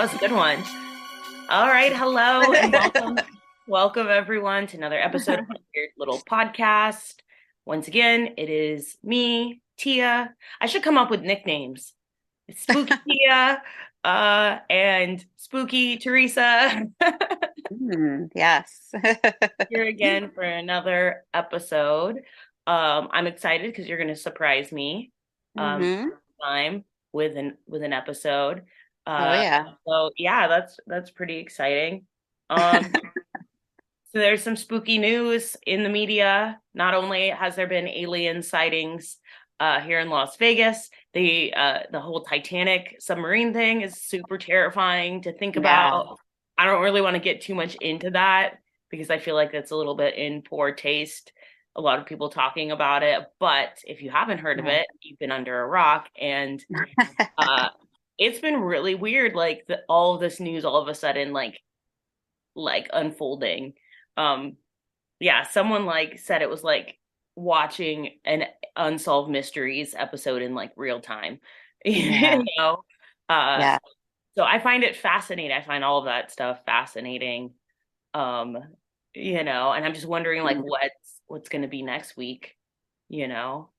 That was a good one. All right. Hello and welcome. Welcome everyone to another episode of Weird Little Podcast. Once again, it is me, Tia. I should come up with nicknames. It's Spooky Tia and Spooky Teresa. Yes. Here again for another episode. I'm excited because you're going to surprise me time with an episode. So yeah, that's pretty exciting. So there's some spooky news in the media. Not only has there been alien sightings here in Las Vegas, the whole Titanic submarine thing is super terrifying to think about. I don't really want to get too much into that because I feel like that's a little bit in poor taste. A lot of people talking about it, but if you haven't heard of it, you've been under a rock. And it's been really weird, like all of this news all of a sudden, like unfolding. Someone said it was like watching an Unsolved Mysteries episode in like real time. You know? So I find it fascinating. I find all of that stuff fascinating. You know, and I'm just wondering like what's going to be next week, you know?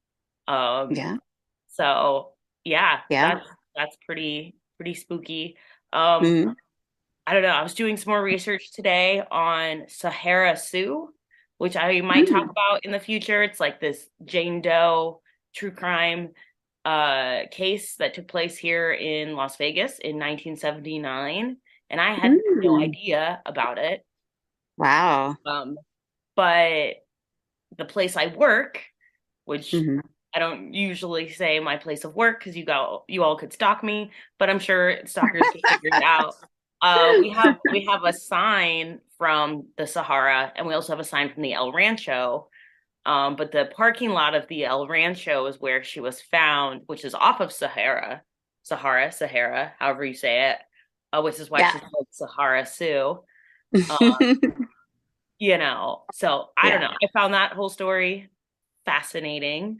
That's pretty spooky. I don't know. I was doing some more research today on Sahara Sue, which I might talk about in the future. It's like this Jane Doe true crime case that took place here in Las Vegas in 1979. And I had no idea about it. Wow. But the place I work, which I don't usually say my place of work because you all could stalk me, but I'm sure stalkers can figure it out. We have a sign from the Sahara, and we also have a sign from the El Rancho. But the parking lot of the El Rancho is where she was found, which is off of Sahara, however you say it, which is why she's called Sahara Sue. You know, so I don't know. I found that whole story fascinating.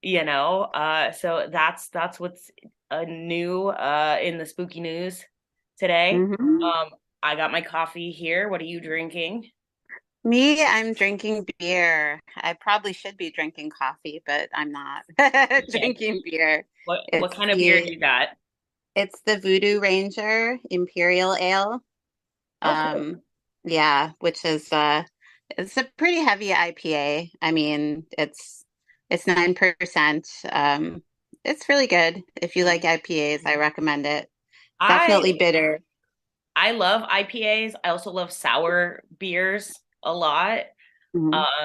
You know, so that's what's new in the spooky news today. I got my coffee here. What are you drinking? Me, I'm drinking beer. I probably should be drinking coffee, but I'm not drinking beer. What kind of beer you got? It's the Voodoo Ranger Imperial Ale. Which is it's a pretty heavy IPA. I mean, it's 9%. It's really good. If you like IPAs, I recommend it. Definitely bitter. I love IPAs. I also love sour beers a lot. But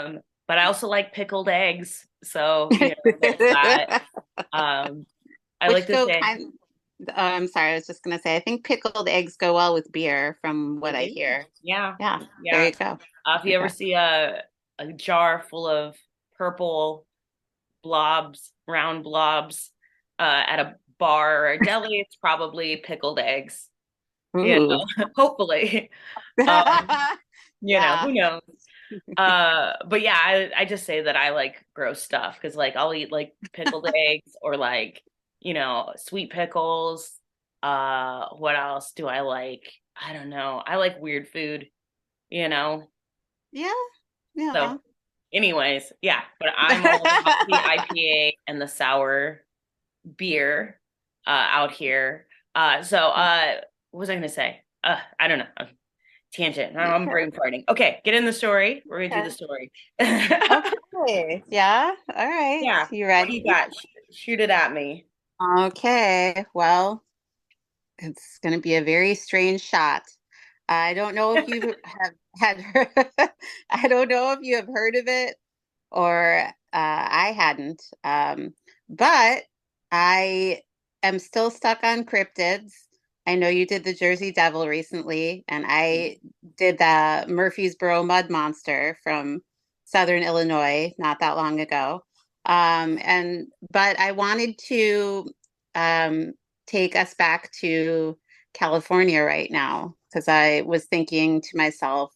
I also like pickled eggs. So you know, there's that. I'm sorry. I was just going to say, I think pickled eggs go well with beer from what I hear. Yeah. There you go. If you ever see a jar full of purple round blobs at a bar or a deli, it's probably pickled eggs. You know, hopefully. Who knows? But yeah, I just say that I like gross stuff because like I'll eat like pickled eggs or like, you know, sweet pickles. What else do I like? I don't know. I like weird food, you know? Yeah. So anyways, but I'm all about the IPA and the sour beer out here. What was I going to say? I don't know. Tangent. I'm brain farting. Okay, get in the story. We're going to do the story. Okay. Yeah. All right. Yeah. You ready? What do you got? Shoot it at me. Okay, well, it's going to be a very strange shot. I don't know if you have heard of it, or I hadn't, but I am still stuck on cryptids. I know you did the Jersey Devil recently, and I did the Murfreesboro Mud Monster from Southern Illinois not that long ago. But I wanted to take us back to California right now, because I was thinking to myself,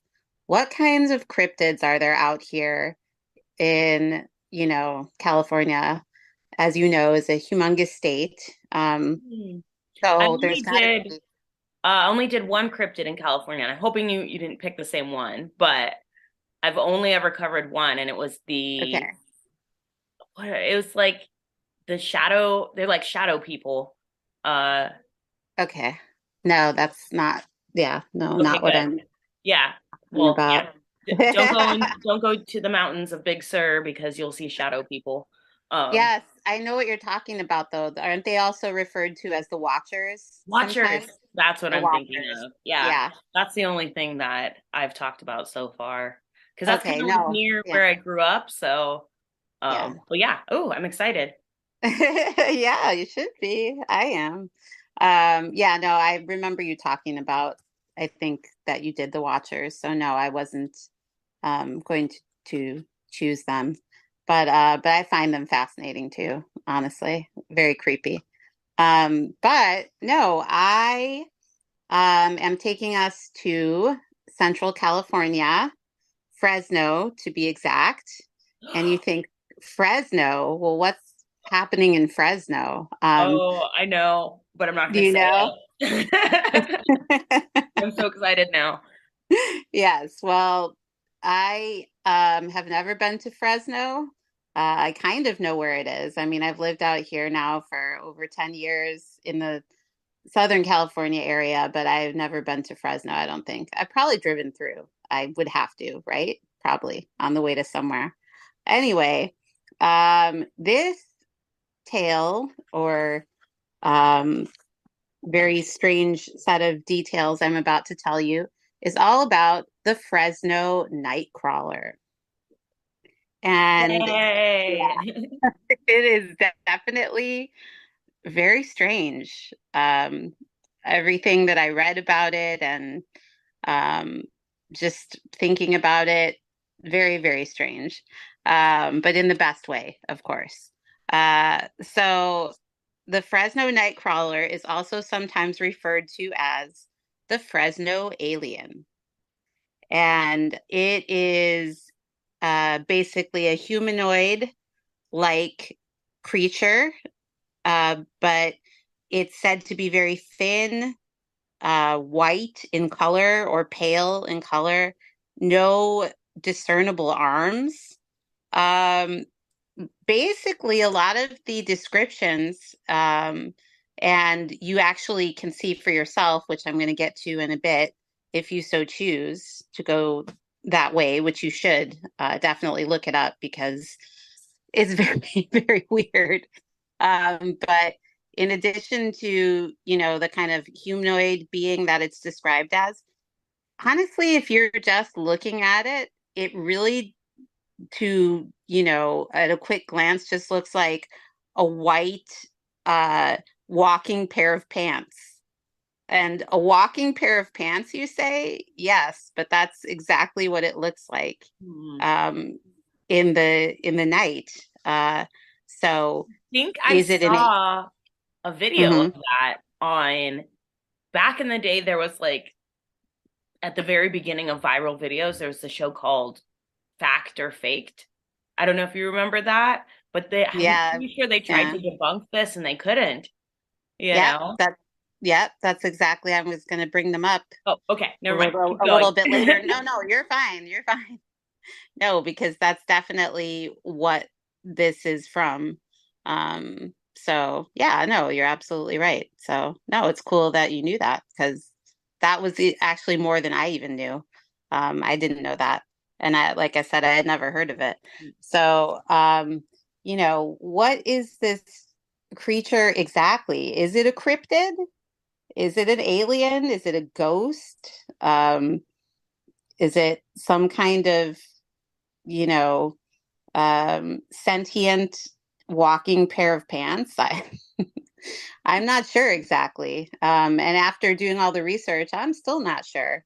what kinds of cryptids are there out here in, you know, California, as you know, is a humongous state. So there's only did one cryptid in California, and I'm hoping you didn't pick the same one, but I've only ever covered one, and it was the shadow. They're like shadow people. Okay. No, that's not. Yeah. No, okay, not good. What I'm. Yeah. Well, about. Yeah. Don't go to the mountains of Big Sur because you'll see shadow people. Yes, I know what you're talking about, though. Aren't they also referred to as the Watchers? Sometimes? That's what I'm thinking of. Yeah. That's the only thing that I've talked about so far. Because that's near where I grew up. So, Oh, I'm excited. Yeah, you should be. I am. I remember you talking about, I think that you did the Watchers. So no, I wasn't going to choose them. But I find them fascinating too, honestly. Very creepy. But no, I am taking us to Central California, Fresno to be exact. And you think Fresno? Well, what's happening in Fresno? I know, but I'm not going to say it. I'm so excited now. Yes. Well, I have never been to Fresno. I kind of know where it is. I mean, I've lived out here now for over 10 years in the Southern California area, but I've never been to Fresno, I don't think. I've probably driven through. I would have to, right? Probably on the way to somewhere. Anyway, this tale or very strange set of details I'm about to tell you is all about the Fresno Nightcrawler. And it is definitely very strange. Everything that I read about it and just thinking about it, very, very strange. But in the best way, of course. So the Fresno Nightcrawler is also sometimes referred to as the Fresno Alien. And it is basically a humanoid-like creature, but it's said to be very thin, white in color or pale in color, no discernible arms. Basically, a lot of the descriptions, and you actually can see for yourself, which I'm going to get to in a bit, if you so choose to go that way, which you should definitely look it up because it's very, very weird. But in addition to, the kind of humanoid being that it's described as, honestly, if you're just looking at it, it really at a quick glance just looks like a white walking pair of pants. And a walking pair of pants, you say? Yes, but that's exactly what it looks like in the night. So I think I saw a video of that on back in the day. There was at the very beginning of viral videos, there was a show called Fact or Faked. I don't know if you remember that, but I'm pretty sure they tried to debunk this and they couldn't. Yep, that's exactly. I was going to bring them up. Oh, okay. Never mind. A little bit later. No, you're fine. You're fine. No, because that's definitely what this is from. So you're absolutely right. So no, it's cool that you knew that because that was actually more than I even knew. I didn't know that. And I, like I said, I had never heard of it. So, what is this creature exactly? Is it a cryptid? Is it an alien? Is it a ghost? Is it some kind of, sentient walking pair of pants? I'm not sure exactly. And after doing all the research, I'm still not sure.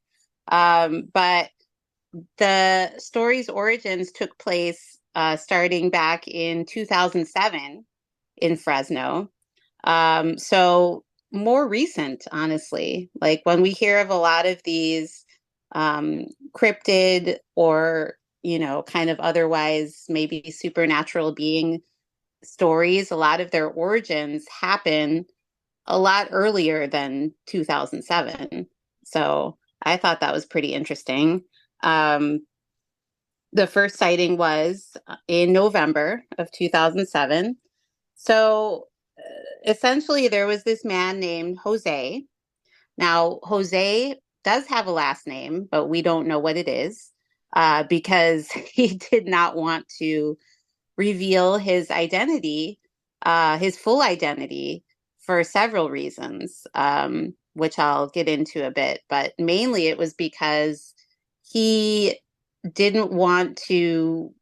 But the story's origins took place starting back in 2007 in Fresno. So more recent, honestly, when we hear of a lot of these cryptid or, kind of otherwise maybe supernatural being stories, a lot of their origins happen a lot earlier than 2007. So I thought that was pretty interesting. The first sighting was in November of 2007. So essentially there was this man named Jose. Now, Jose does have a last name, but we don't know what it is because he did not want to reveal his identity, his full identity, for several reasons, which I'll get into a bit. But mainly it was because he didn't want to,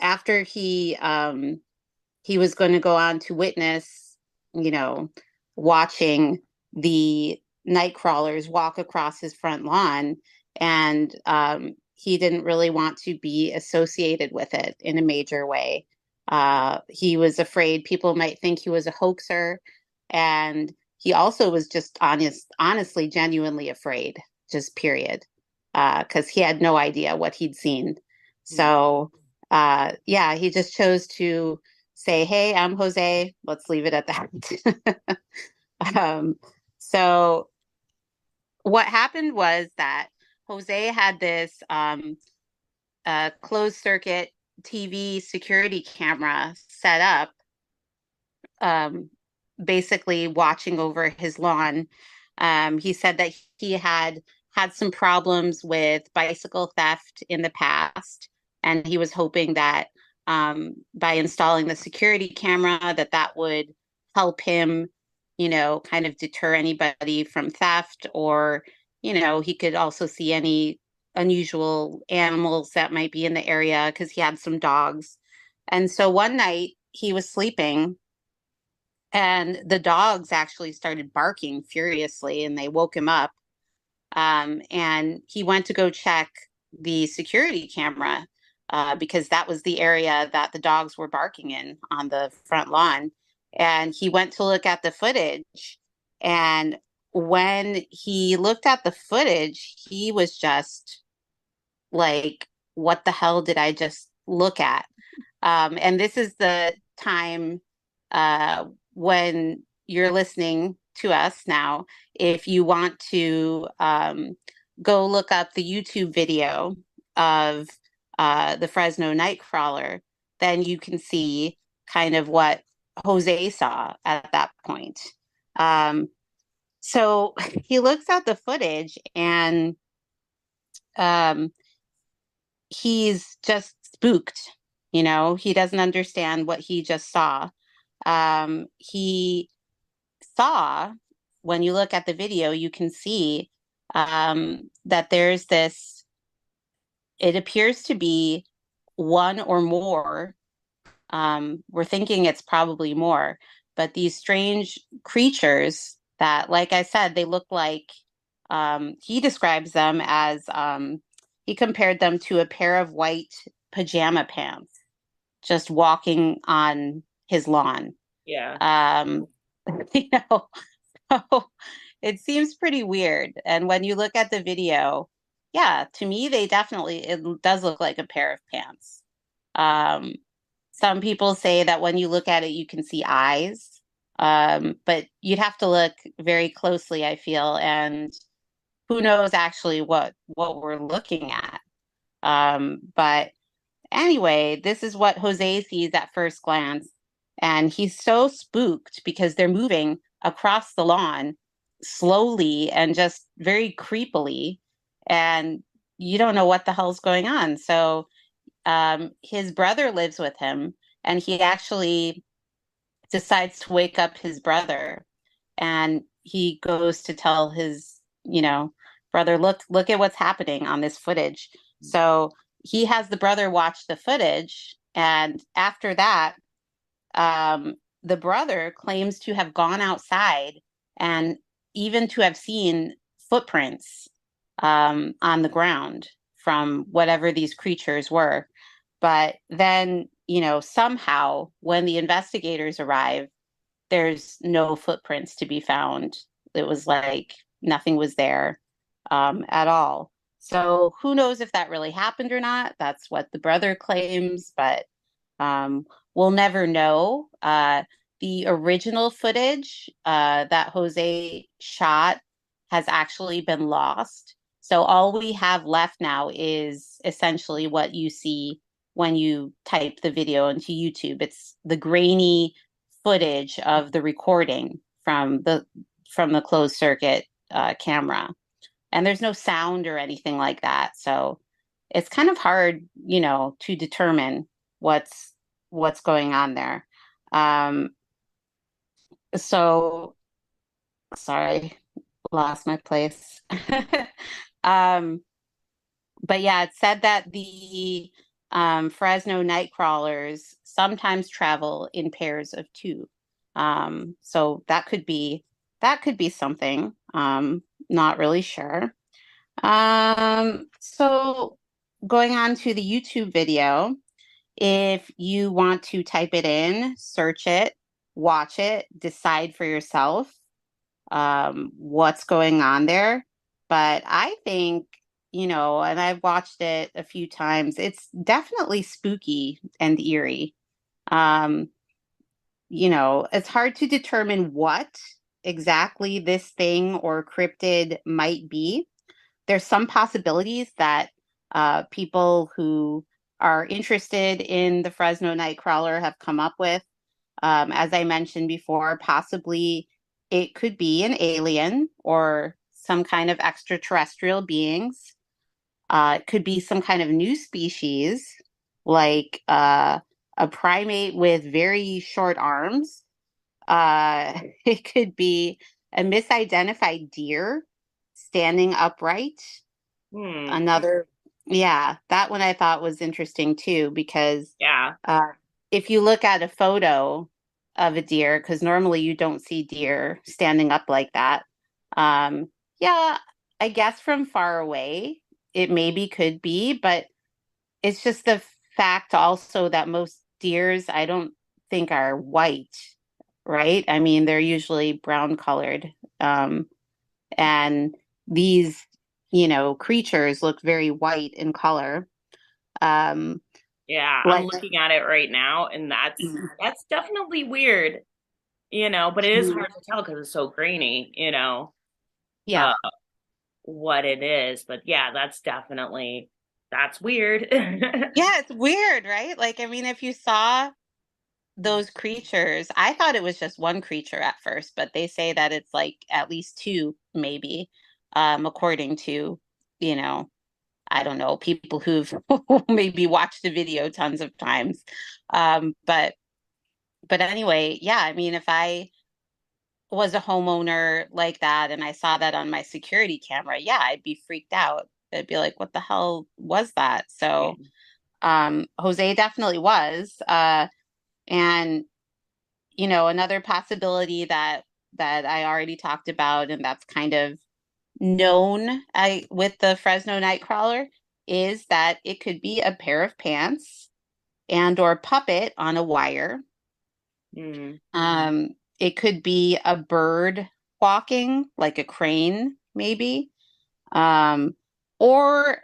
after he was going to go on to witness, you know, watching the Nightcrawlers walk across his front lawn, and he didn't really want to be associated with it in a major way. He was afraid people might think he was a hoaxer, and he also was just honestly, genuinely afraid, just period, because he had no idea what he'd seen. So, yeah, he just chose to say, hey, I'm Jose. Let's leave it at that. So what happened was that Jose had this closed circuit TV security camera set up, basically watching over his lawn. He said that he had some problems with bicycle theft in the past, and he was hoping that by installing the security camera that would help him, you know, kind of deter anybody from theft, or, you know, he could also see any unusual animals that might be in the area because he had some dogs. And so one night he was sleeping and the dogs actually started barking furiously and they woke him up. And he went to go check the security camera because that was the area that the dogs were barking in on the front lawn. And he went to look at the footage, and when he looked at the footage, he was just like, what the hell did I just look at? And this is the time when you're listening to us now, if you want to go look up the YouTube video of the Fresno Nightcrawler, then you can see kind of what Jose saw at that point. So he looks at the footage and he's just spooked, you know, he doesn't understand what he just saw. He saw, when you look at the video, you can see that there's this, it appears to be one or more, we're thinking it's probably more, but these strange creatures that, like I said, they look like, he describes them as, he compared them to a pair of white pajama pants, just walking on his lawn. Yeah. You know, so it seems pretty weird. And when you look at the video, yeah, to me, they definitely, it does look like a pair of pants. Some people say that when you look at it, you can see eyes, but you'd have to look very closely, I feel, and who knows actually what we're looking at. But anyway, this is what Jose sees at first glance, and he's so spooked because they're moving across the lawn slowly and just very creepily, and you don't know what the hell's going on. So his brother lives with him, and he actually decides to wake up his brother, and he goes to tell his, you know, brother, look at what's happening on this footage. So he has the brother watch the footage. And after that, the brother claims to have gone outside and even to have seen footprints, on the ground from whatever these creatures were. But then, you know, somehow when the investigators arrive, there's no footprints to be found. It was like nothing was there at all. So who knows if that really happened or not? That's what the brother claims, but we'll never know. the original footage that Jose shot has actually been lost. So all we have left now is essentially what you see when you type the video into YouTube. It's the grainy footage of the recording from the closed circuit camera. And there's no sound or anything like that. So it's kind of hard, you know, to determine what's going on there. So, sorry, lost my place. But yeah, it said that the Fresno Nightcrawlers sometimes travel in pairs of two. So that could be something. Not really sure. So going on to the YouTube video, if you want to type it in, search it, watch it, decide for yourself what's going on there. But I think, you know, and I've watched it a few times, it's definitely spooky and eerie. You know, it's hard to determine what exactly this thing or cryptid might be. There's some possibilities that people who are interested in the Fresno Nightcrawler have come up with. As I mentioned before, possibly it could be an alien or some kind of extraterrestrial beings. It could be some kind of new species, like a primate with very short arms. It could be a misidentified deer standing upright. Another, yeah, that one I thought was interesting too, because if you look at a photo of a deer, because normally you don't see deer standing up like that. I guess from far away, it maybe could be, but it's just the fact also that most deers, I don't think, are white, right? I mean, they're usually brown colored. And these, you know, creatures look very white in color. I'm looking at it right now, and that's definitely weird, you know, but it is hard to tell because it's so grainy, you know. Yeah, what it is, but yeah, that's weird. Yeah, it's weird, right? Like, I mean, if you saw those creatures, I thought it was just one creature at first, but they say that it's like at least two, maybe, according to, you know, I don't know, people who've maybe watched the video tons of times. But anyway, yeah, I mean, if I was a homeowner like that and I saw that on my security camera, yeah, I'd be freaked out. I'd be like, what the hell was that? So Jose definitely was. And, you know, another possibility that I already talked about, and that's kind of known with the Fresno Nightcrawler, is that it could be a pair of pants and or puppet on a wire. It could be a bird walking, like a crane, maybe. Or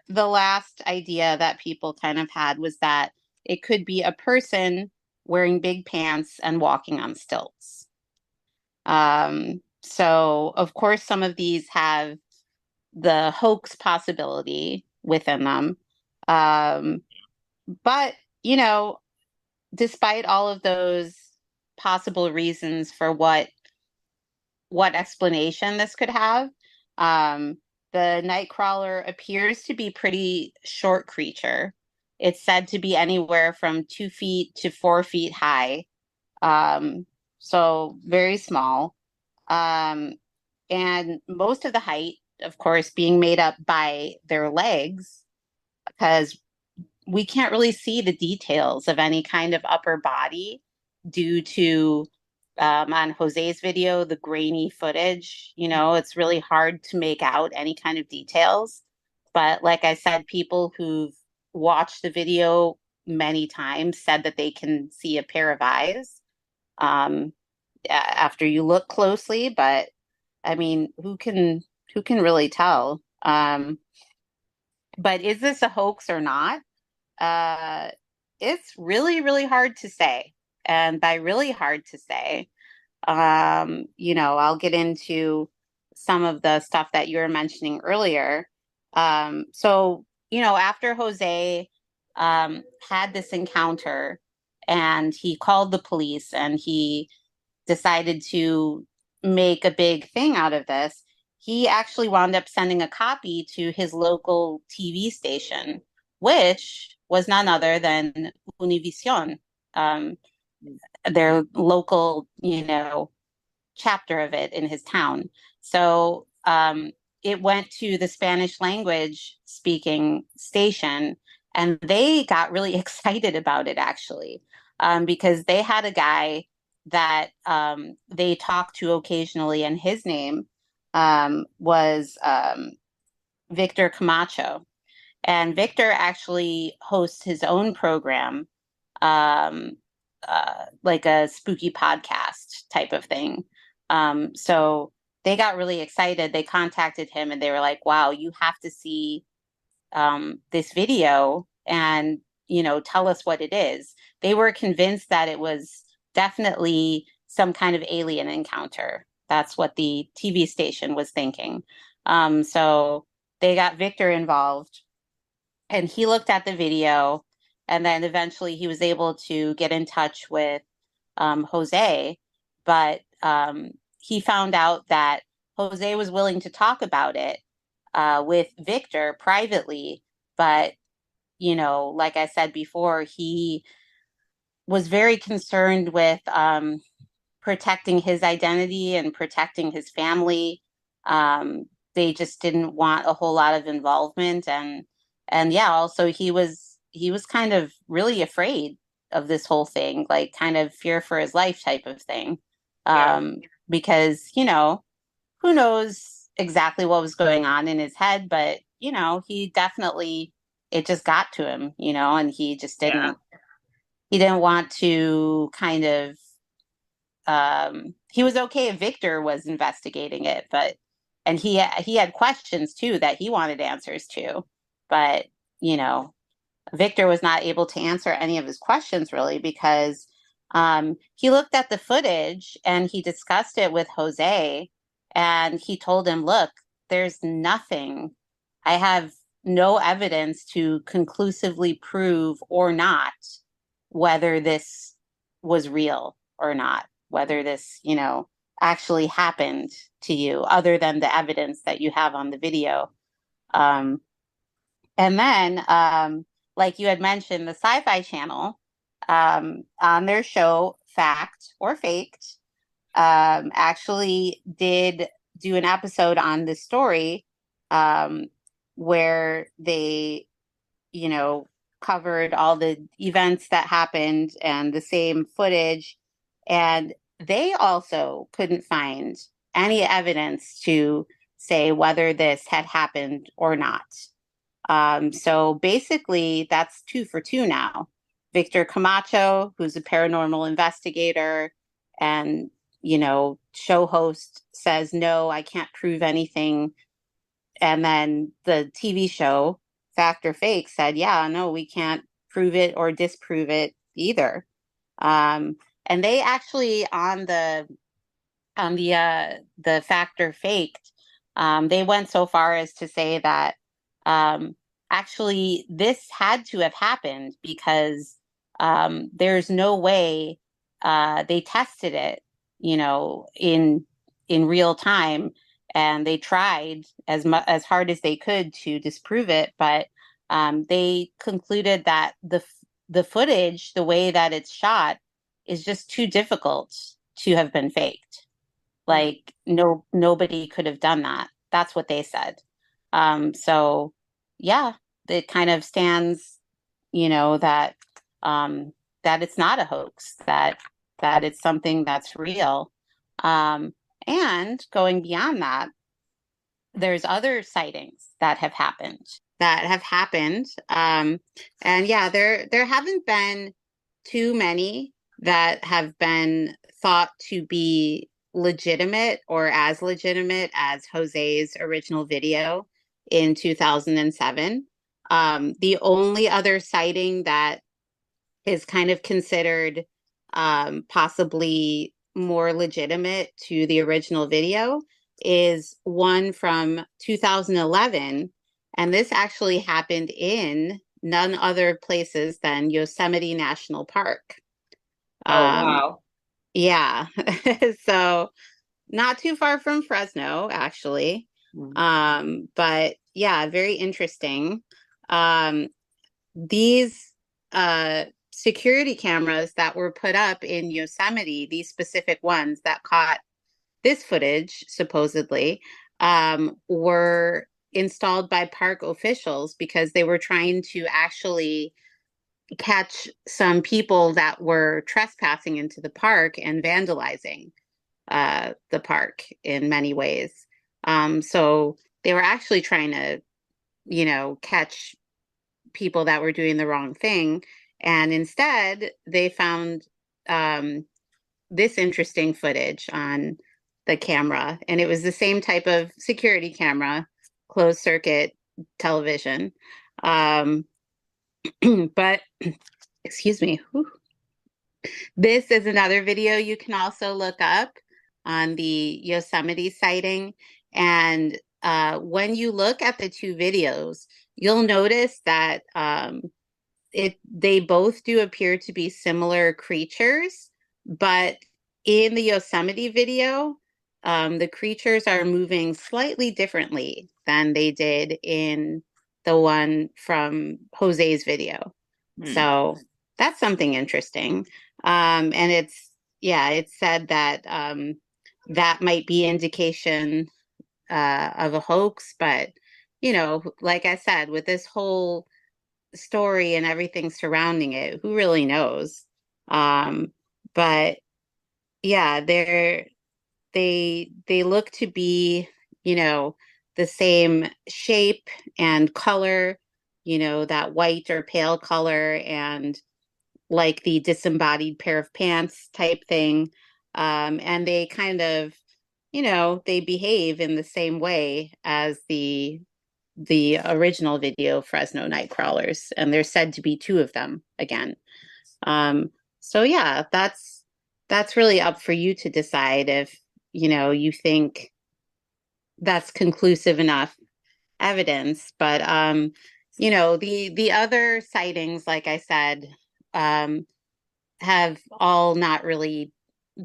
the last idea that people kind of had was that it could be a person wearing big pants and walking on stilts. So, of course, some of these have the hoax possibility within them. But, you know, despite all of those possible reasons for what explanation this could have, the Nightcrawler appears to be pretty short creature. It's said to be anywhere from 2 feet to 4 feet high. So very small. And most of the height, of course, being made up by their legs, because we can't really see the details of any kind of upper body due to, on Jose's video, the grainy footage. You know, it's really hard to make out any kind of details. But like I said, people who've watched the video many times said that they can see a pair of eyes after you look closely. But I mean, who can really tell? But is this a hoax or not? It's really, really hard to say. and by really hard to say. You know, I'll get into some of the stuff that you were mentioning earlier. So, you know, after Jose had this encounter and he called the police and he decided to make a big thing out of this, he actually wound up sending a copy to his local TV station, which was none other than Univision, their local, you know, chapter of it in his town. So it went to the Spanish language speaking station, and they got really excited about it, actually, because they had a guy that they talked to occasionally, and his name was Victor Camacho. And Victor actually hosts his own program, like a spooky podcast type of thing. So they got really excited. They contacted him and they were like, wow, you have to see this video and, you know, tell us what it is. They were convinced that it was definitely some kind of alien encounter. That's what the TV station was thinking. So they got Victor involved and he looked at the video, and then eventually he was able to get in touch with Jose, but he found out that Jose was willing to talk about it with Victor privately. But, you know, like I said before, he was very concerned with protecting his identity and protecting his family. They just didn't want a whole lot of involvement. And yeah, also he was kind of really afraid of this whole thing, like kind of fear for his life type of thing. Because, you know, who knows exactly what was going on in his head, but, you know, he definitely, it just got to him, you know, and he just didn't, he didn't want to kind of, he was okay if Victor was investigating it, but, and he had questions too that he wanted answers to, but, you know, Victor was not able to answer any of his questions really, because he looked at the footage and he discussed it with Jose, and he told him, look, there's nothing. I have no evidence to conclusively prove or not whether this was real or not, whether this, you know, actually happened to you other than the evidence that you have on the video. And then, like you had mentioned, the Sci-Fi Channel, on their show Fact or Faked, actually did do an episode on this story where they, you know, covered all the events that happened and the same footage. And they also couldn't find any evidence to say whether this had happened or not. So basically, that's 2 for 2 now. Victor Camacho, who's a paranormal investigator and, you know, show host, says, no, I can't prove anything. And then the TV show, Fact or Fake, said, yeah, no, we can't prove it or disprove it either. And they actually, on the Fact or Faked, they went so far as to say that actually this had to have happened because there's no way they tested it, you know, in real time, and they tried as hard as they could to disprove it, but they concluded that the footage, the way that it's shot, is just too difficult to have been faked. Like nobody could have done that. That's what they said. So yeah, it kind of stands, you know, that, that it's not a hoax, that it's something that's real. And going beyond that, there's other sightings that have happened. And yeah, there haven't been too many that have been thought to be legitimate or as legitimate as Jose's original video in 2007. The only other sighting that is kind of considered possibly more legitimate to the original video, is one from 2011. And this actually happened in none other places than Yosemite National Park. Oh, wow. Yeah. So not too far from Fresno, actually. Mm-hmm. But yeah, very interesting. These security cameras that were put up in Yosemite, these specific ones that caught this footage, supposedly, were installed by park officials because they were trying to actually catch some people that were trespassing into the park and vandalizing the park in many ways. So they were actually trying to, you know, catch people that were doing the wrong thing. And instead, they found this interesting footage on the camera. And it was the same type of security camera, closed circuit television. But, excuse me, this is another video you can also look up on the Yosemite sighting. And when you look at the two videos, you'll notice that they both do appear to be similar creatures. But in the Yosemite video, the creatures are moving slightly differently than they did in the one from Jose's video. Mm. So that's something interesting. And it's said that that might be indication of a hoax. But, you know, like I said, with this whole story and everything surrounding it, who really knows? But yeah, they look to be, you know, the same shape and color, you know, that white or pale color, and like the disembodied pair of pants type thing. And they kind of, you know, they behave in the same way as the original video, Fresno Nightcrawlers. And there's said to be two of them again. So yeah, that's really up for you to decide if, you know, you think that's conclusive enough evidence. But, you know, the other sightings, like I said, have all not really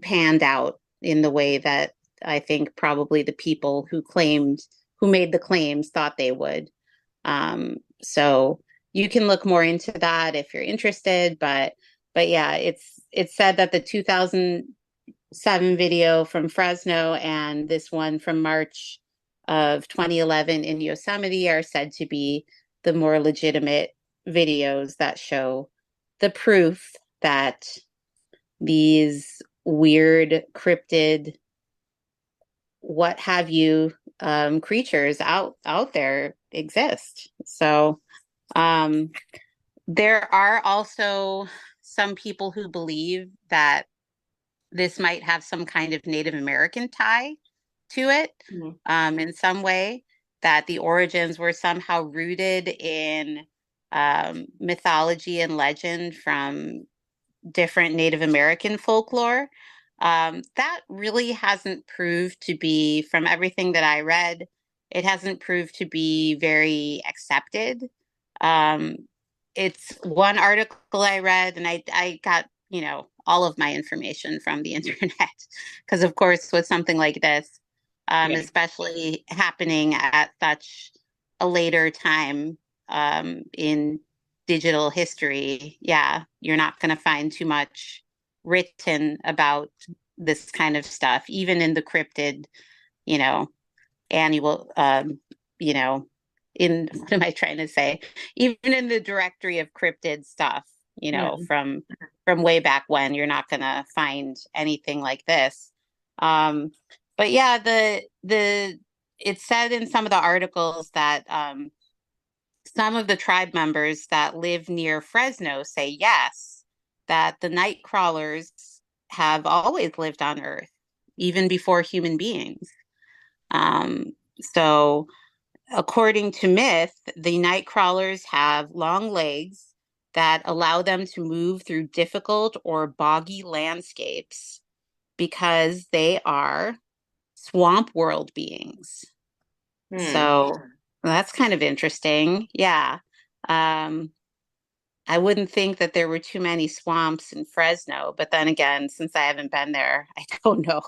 panned out in the way that I think probably the people who made the claims thought they would. So you can look more into that if you're interested, but yeah, it's said that the 2007 video from Fresno and this one from March of 2011 in Yosemite are said to be the more legitimate videos that show the proof that these weird cryptid, what have you, creatures out there exist. So there are also some people who believe that this might have some kind of Native American tie to it, mm-hmm. In some way, that the origins were somehow rooted in mythology and legend from different Native American folklore. That really hasn't proved to be, from everything that I read, it hasn't proved to be very accepted. It's one article I read, and I got, you know, all of my information from the internet, because of course with something like this, especially happening at such a later time in digital history, yeah, you're not going to find too much written about this kind of stuff, even in the cryptid, you know, annual, you know, in, what am I trying to say? Even in the directory of cryptid stuff, you know, mm-hmm. from way back when, you're not going to find anything like this. But yeah, it's said in some of the articles that some of the tribe members that live near Fresno say yes, that the night crawlers have always lived on Earth, even before human beings. So according to myth, the night crawlers have long legs that allow them to move through difficult or boggy landscapes because they are swamp world beings. So that's kind of interesting. Yeah. I wouldn't think that there were too many swamps in Fresno, but then again, since I haven't been there, I don't know.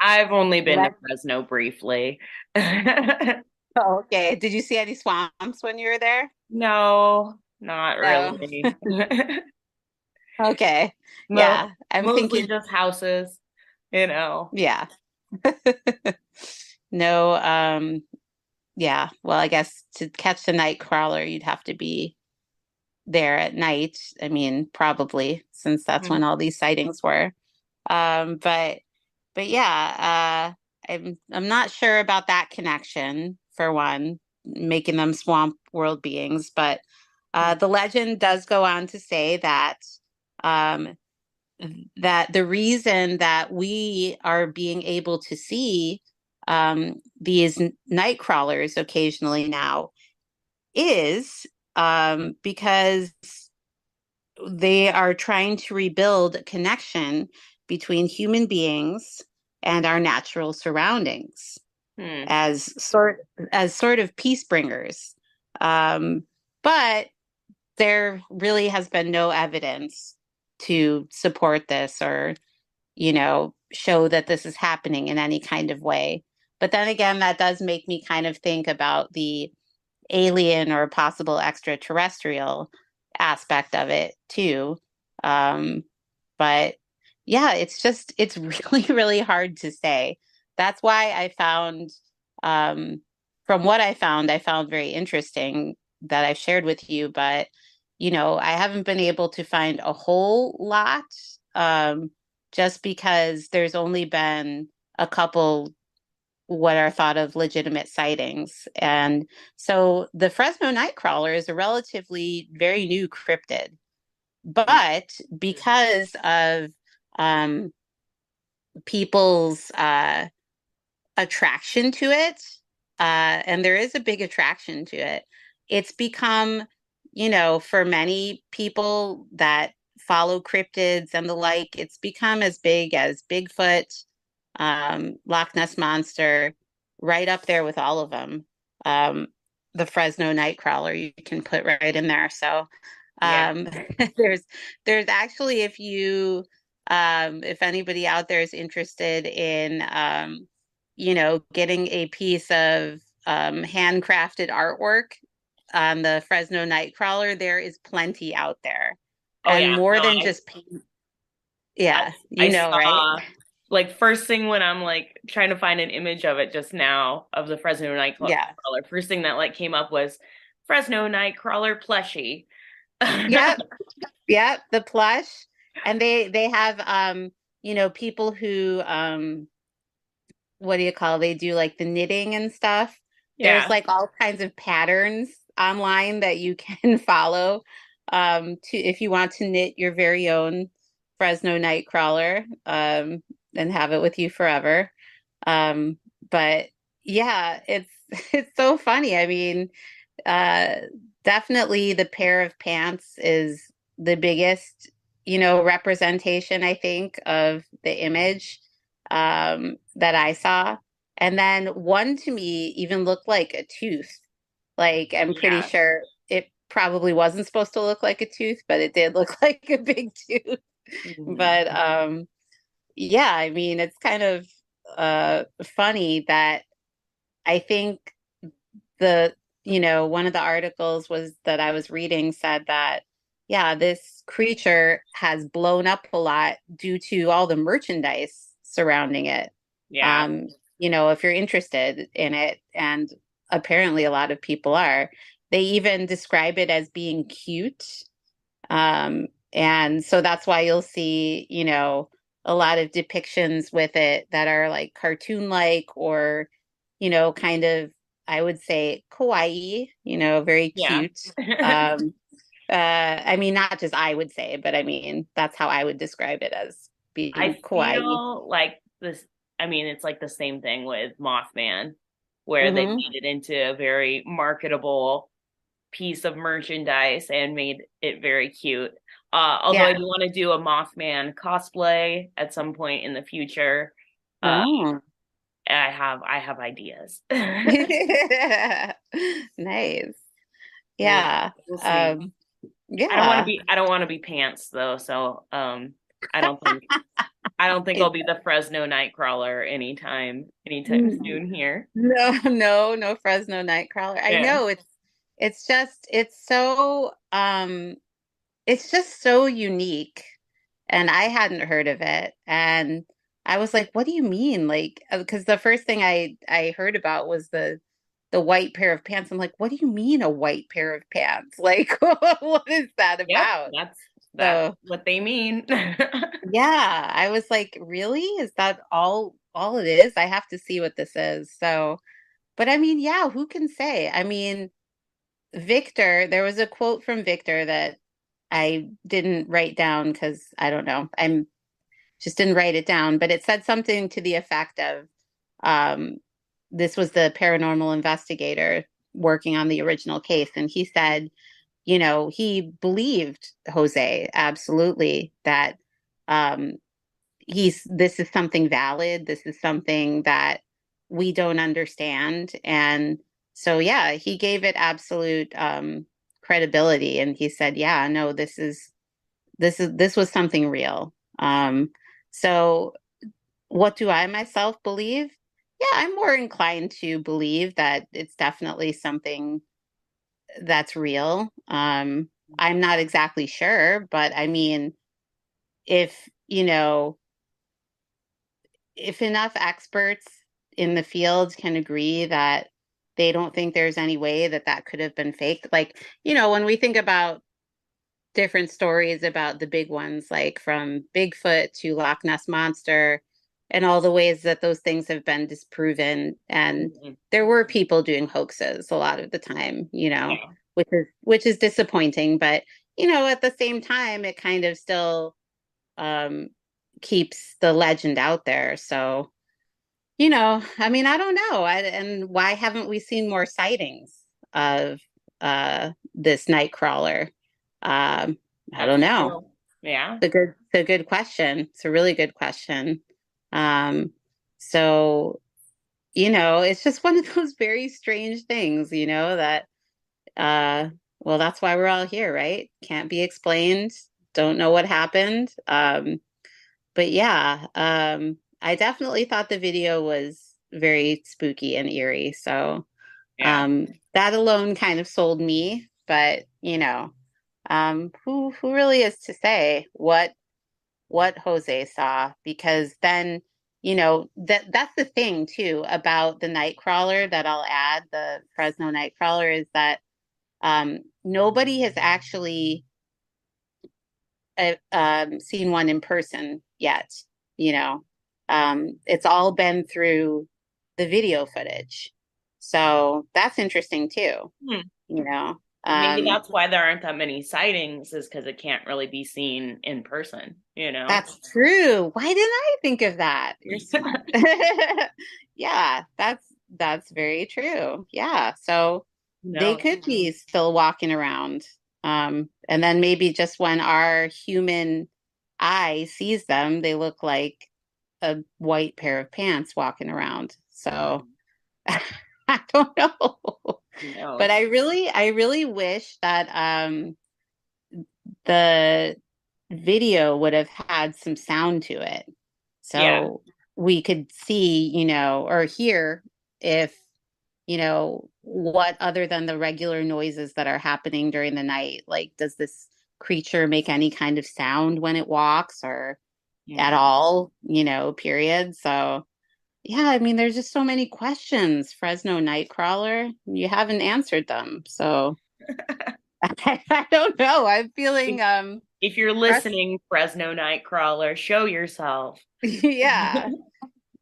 I've only been to Fresno briefly. Okay. Did you see any swamps when you were there? No, not really. Okay. Well, yeah. I'm thinking just houses, you know. Yeah. No. Yeah. Well, I guess to catch the Nightcrawler, you'd have to be there at night. I mean, probably, since that's when all these sightings were. But yeah, I'm not sure about that connection, for one, making them swamp world beings. But the legend does go on to say that that the reason that we are being able to see these night crawlers occasionally now is because they are trying to rebuild a connection between human beings and our natural surroundings as sort of peace bringers. But there really has been no evidence to support this or, you know, show that this is happening in any kind of way. But then again, that does make me kind of think about the alien or possible extraterrestrial aspect of it too. But yeah, it's really, really hard to say. That's why I found, from what I found very interesting that I've shared with you, but, you know, I haven't been able to find a whole lot, just because there's only been a couple what are thought of legitimate sightings. And so the Fresno Nightcrawler is a relatively very new cryptid, but because of people's attraction to it, and there is a big attraction to it, it's become, you know, for many people that follow cryptids and the like, it's become as big as Bigfoot, Loch Ness Monster, right up there with all of them. The Fresno Nightcrawler you can put right in there. So there's actually, if anybody out there is interested in, you know, getting a piece of handcrafted artwork on the Fresno Nightcrawler, there is plenty out there. Just paint. Yeah, right? Like, first thing when I'm, like, trying to find an image of it just now, of the Fresno Nightcrawler, first thing that, like, came up was Fresno Nightcrawler plushie. Yep, the plush. And they have, you know, people who, they do, like, the knitting and stuff. Yeah. There's, like, all kinds of patterns online that you can follow if you want to knit your very own Fresno Nightcrawler and have it with you forever. But yeah, it's so funny. I mean, definitely the pair of pants is the biggest, you know, representation, I think, of the image that I saw. And then one to me even looked like a tooth. Like, I'm pretty sure it probably wasn't supposed to look like a tooth, but it did look like a big tooth. But yeah, I mean, it's kind of funny that I think one of the articles was that I was reading said that, yeah, this creature has blown up a lot due to all the merchandise surrounding it. Yeah. You know, if you're interested in it, and apparently a lot of people are, they even describe it as being cute. And so that's why you'll see, you know, a lot of depictions with it that are like cartoon-like or, you know, kind of, I would say, kawaii, you know, very cute. Yeah. I mean, not just I would say, but I mean, that's how I would describe it as being kawaii. I feel like this, I mean, it's like the same thing with Mothman, where they made it into a very marketable piece of merchandise and made it very cute. Although I do want to do a Mothman cosplay at some point in the future. I have ideas. Nice. Yeah. We'll see. Yeah. I don't want to be pants though. So I don't think I'll be the Fresno Nightcrawler anytime soon here. No Fresno Nightcrawler. Yeah. I know it's just so unique, and I hadn't heard of it, and I was like, what do you mean? Like, because the first thing I heard about was the white pair of pants. I'm like, what do you mean a white pair of pants? Like, what is that about? Yep, that's what they mean. Yeah. I was like, really? Is that all it is? I have to see what this is. So, but I mean, yeah, who can say? I mean, Victor, there was a quote from Victor that I didn't write down because I don't know. Just didn't write it down, but it said something to the effect of, this was the paranormal investigator working on the original case. And he said, you know, he believed Jose absolutely that this is something valid. This is something that we don't understand. And so, yeah, he gave it absolute credibility. And he said, yeah, no, this was something real. So what do I myself believe? Yeah, I'm more inclined to believe that it's definitely something that's real. I'm not exactly sure, but I mean, if enough experts in the field can agree that they don't think there's any way that could have been faked. Like, you know, when we think about different stories about the big ones, like from Bigfoot to Loch Ness Monster, and all the ways that those things have been disproven. And there were people doing hoaxes a lot of the time, you know, which is disappointing. But, you know, at the same time, it kind of still keeps the legend out there. So, you know, I mean, I don't know. And why haven't we seen more sightings of this Nightcrawler? I don't know. Yeah. It's a good question. It's a really good question. So, you know, it's just one of those very strange things, you know, that, well, that's why we're all here, right? Can't be explained. Don't know what happened. But yeah, I definitely thought the video was very spooky and eerie. So, that alone kind of sold me, but you know, who really is to say what Jose saw, because then, you know, that's the thing too about the Nightcrawler that I'll add, the Fresno Nightcrawler, is that nobody has actually seen one in person yet, you know. It's all been through the video footage. So that's interesting too, you know. Maybe that's why there aren't that many sightings, is because it can't really be seen in person, you know? That's true. Why didn't I think of that? You're smart. Yeah, that's very true. Yeah. So they could be still walking around. And then maybe just when our human eye sees them, they look like a white pair of pants walking around. So I don't know. No. But I really wish that the video would have had some sound to it, so we could see, you know, or hear if, you know, what other than the regular noises that are happening during the night, like does this creature make any kind of sound when it walks or at all, you know, period. So yeah, I mean, there's just so many questions, Fresno Nightcrawler. You haven't answered them, so I don't know. I'm feeling if you're listening, Fresno Nightcrawler, show yourself. Yeah,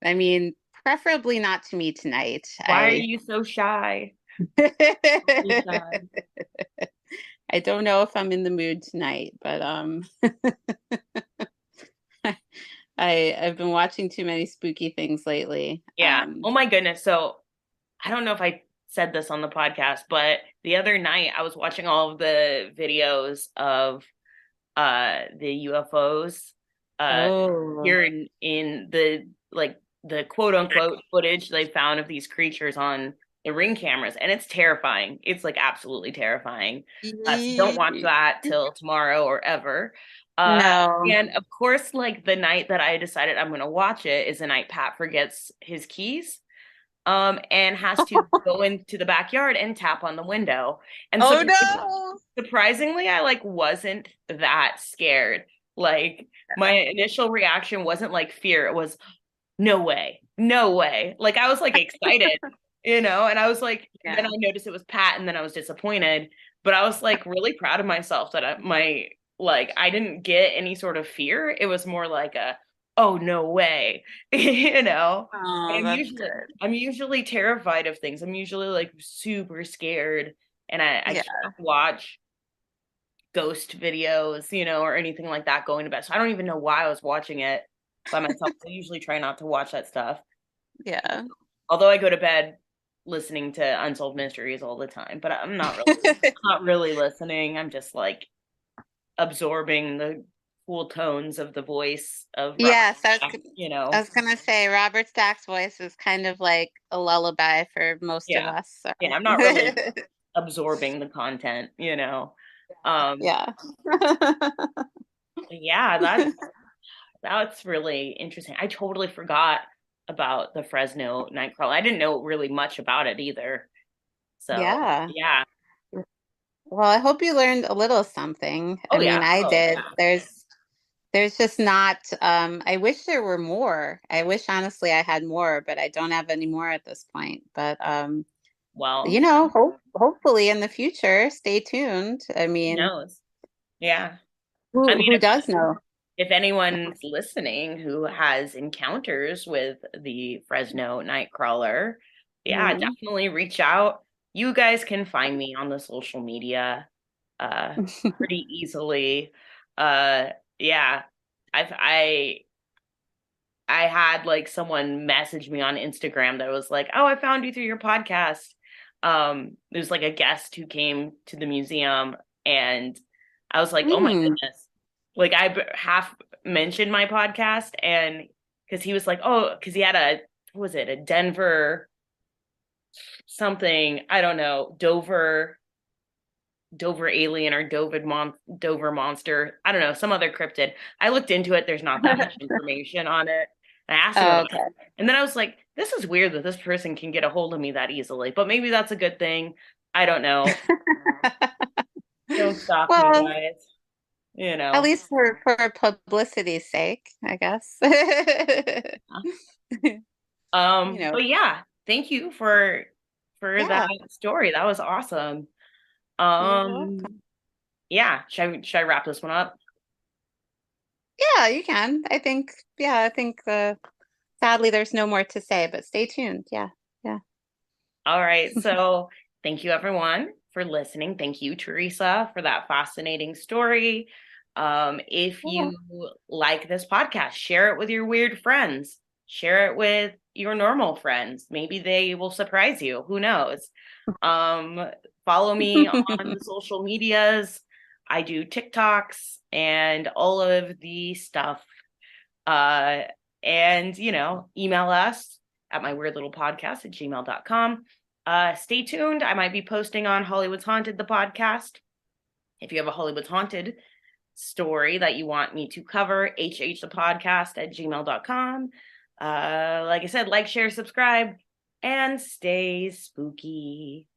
I mean, preferably not to me tonight. Why are you so shy? I don't know if I'm in the mood tonight, but I've been watching too many spooky things lately. Yeah. Oh my goodness. So I don't know if I said this on the podcast, but the other night I was watching all of the videos of the UFOs here in the, like, the quote unquote footage they found of these creatures on the Ring cameras, and it's terrifying. It's like absolutely terrifying. So don't watch that till tomorrow or ever. No. And of course, like, the night that I decided I'm going to watch it is the night Pat forgets his keys and has to go into the backyard and tap on the window. And so surprisingly, I like wasn't that scared. Like, my initial reaction wasn't like fear. It was no way. Like, I was like excited. You know, and I was like, then I noticed it was Pat, and then I was disappointed, but I was like really proud of myself that I didn't get any sort of fear. It was more like a, oh, no way, you know. I'm usually terrified of things. I'm usually like super scared, and I can't watch ghost videos, you know, or anything like that going to bed. So I don't even know why I was watching it by myself. I usually try not to watch that stuff. Yeah. Although I go to bed listening to Unsolved Mysteries all the time, but I'm not really listening. I'm just like absorbing the cool tones of the voice of Robert Stack, you know. I was gonna say Robert Stack's voice is kind of like a lullaby for most of us. So. Yeah, I'm not really absorbing the content, you know. That's really interesting. I totally forgot about the Fresno Nightcrawler. I didn't know really much about it either. So yeah. Well, I hope you learned a little something. I did. Yeah. There's just not. I wish there were more. I wish honestly I had more, but I don't have any more at this point. But well, you know, hopefully in the future, stay tuned. I mean, who knows? Yeah. Who does know? If anyone's listening who has encounters with the Fresno Nightcrawler, definitely reach out. You guys can find me on the social media pretty easily. I had like someone message me on Instagram that was like, "Oh, I found you through your podcast." It was like a guest who came to the museum, and I was like, "Oh my goodness." Like, I half mentioned my podcast, and because he was like, oh, because he had a Denver something, I don't know, Dover alien or Dover monster. I don't know, some other cryptid. I looked into it. There's not that much information on it. And I asked him about it. And then I was like, this is weird that this person can get a hold of me that easily, but maybe that's a good thing. I don't know. Don't stop me, guys. You know, at least for publicity's sake, I guess. You know. But yeah, thank you for that story. That was awesome. Should I wrap this one up? Yeah, you can. I think sadly there's no more to say, but stay tuned. Yeah. All right. So thank you everyone for listening. Thank you, Teresa, for that fascinating story. If you like this podcast, share it with your weird friends. Share it with your normal friends. Maybe they will surprise you. Who knows? Follow me on the social medias. I do TikToks and all of the stuff. And, you know, email us at myweirdlittlepodcast@gmail.com. Stay tuned. I might be posting on Hollywood's Haunted, the podcast. If you have a Hollywood's Haunted story that you want me to cover, hhthepodcast@gmail.com. Like I said, like, share, subscribe, and stay spooky.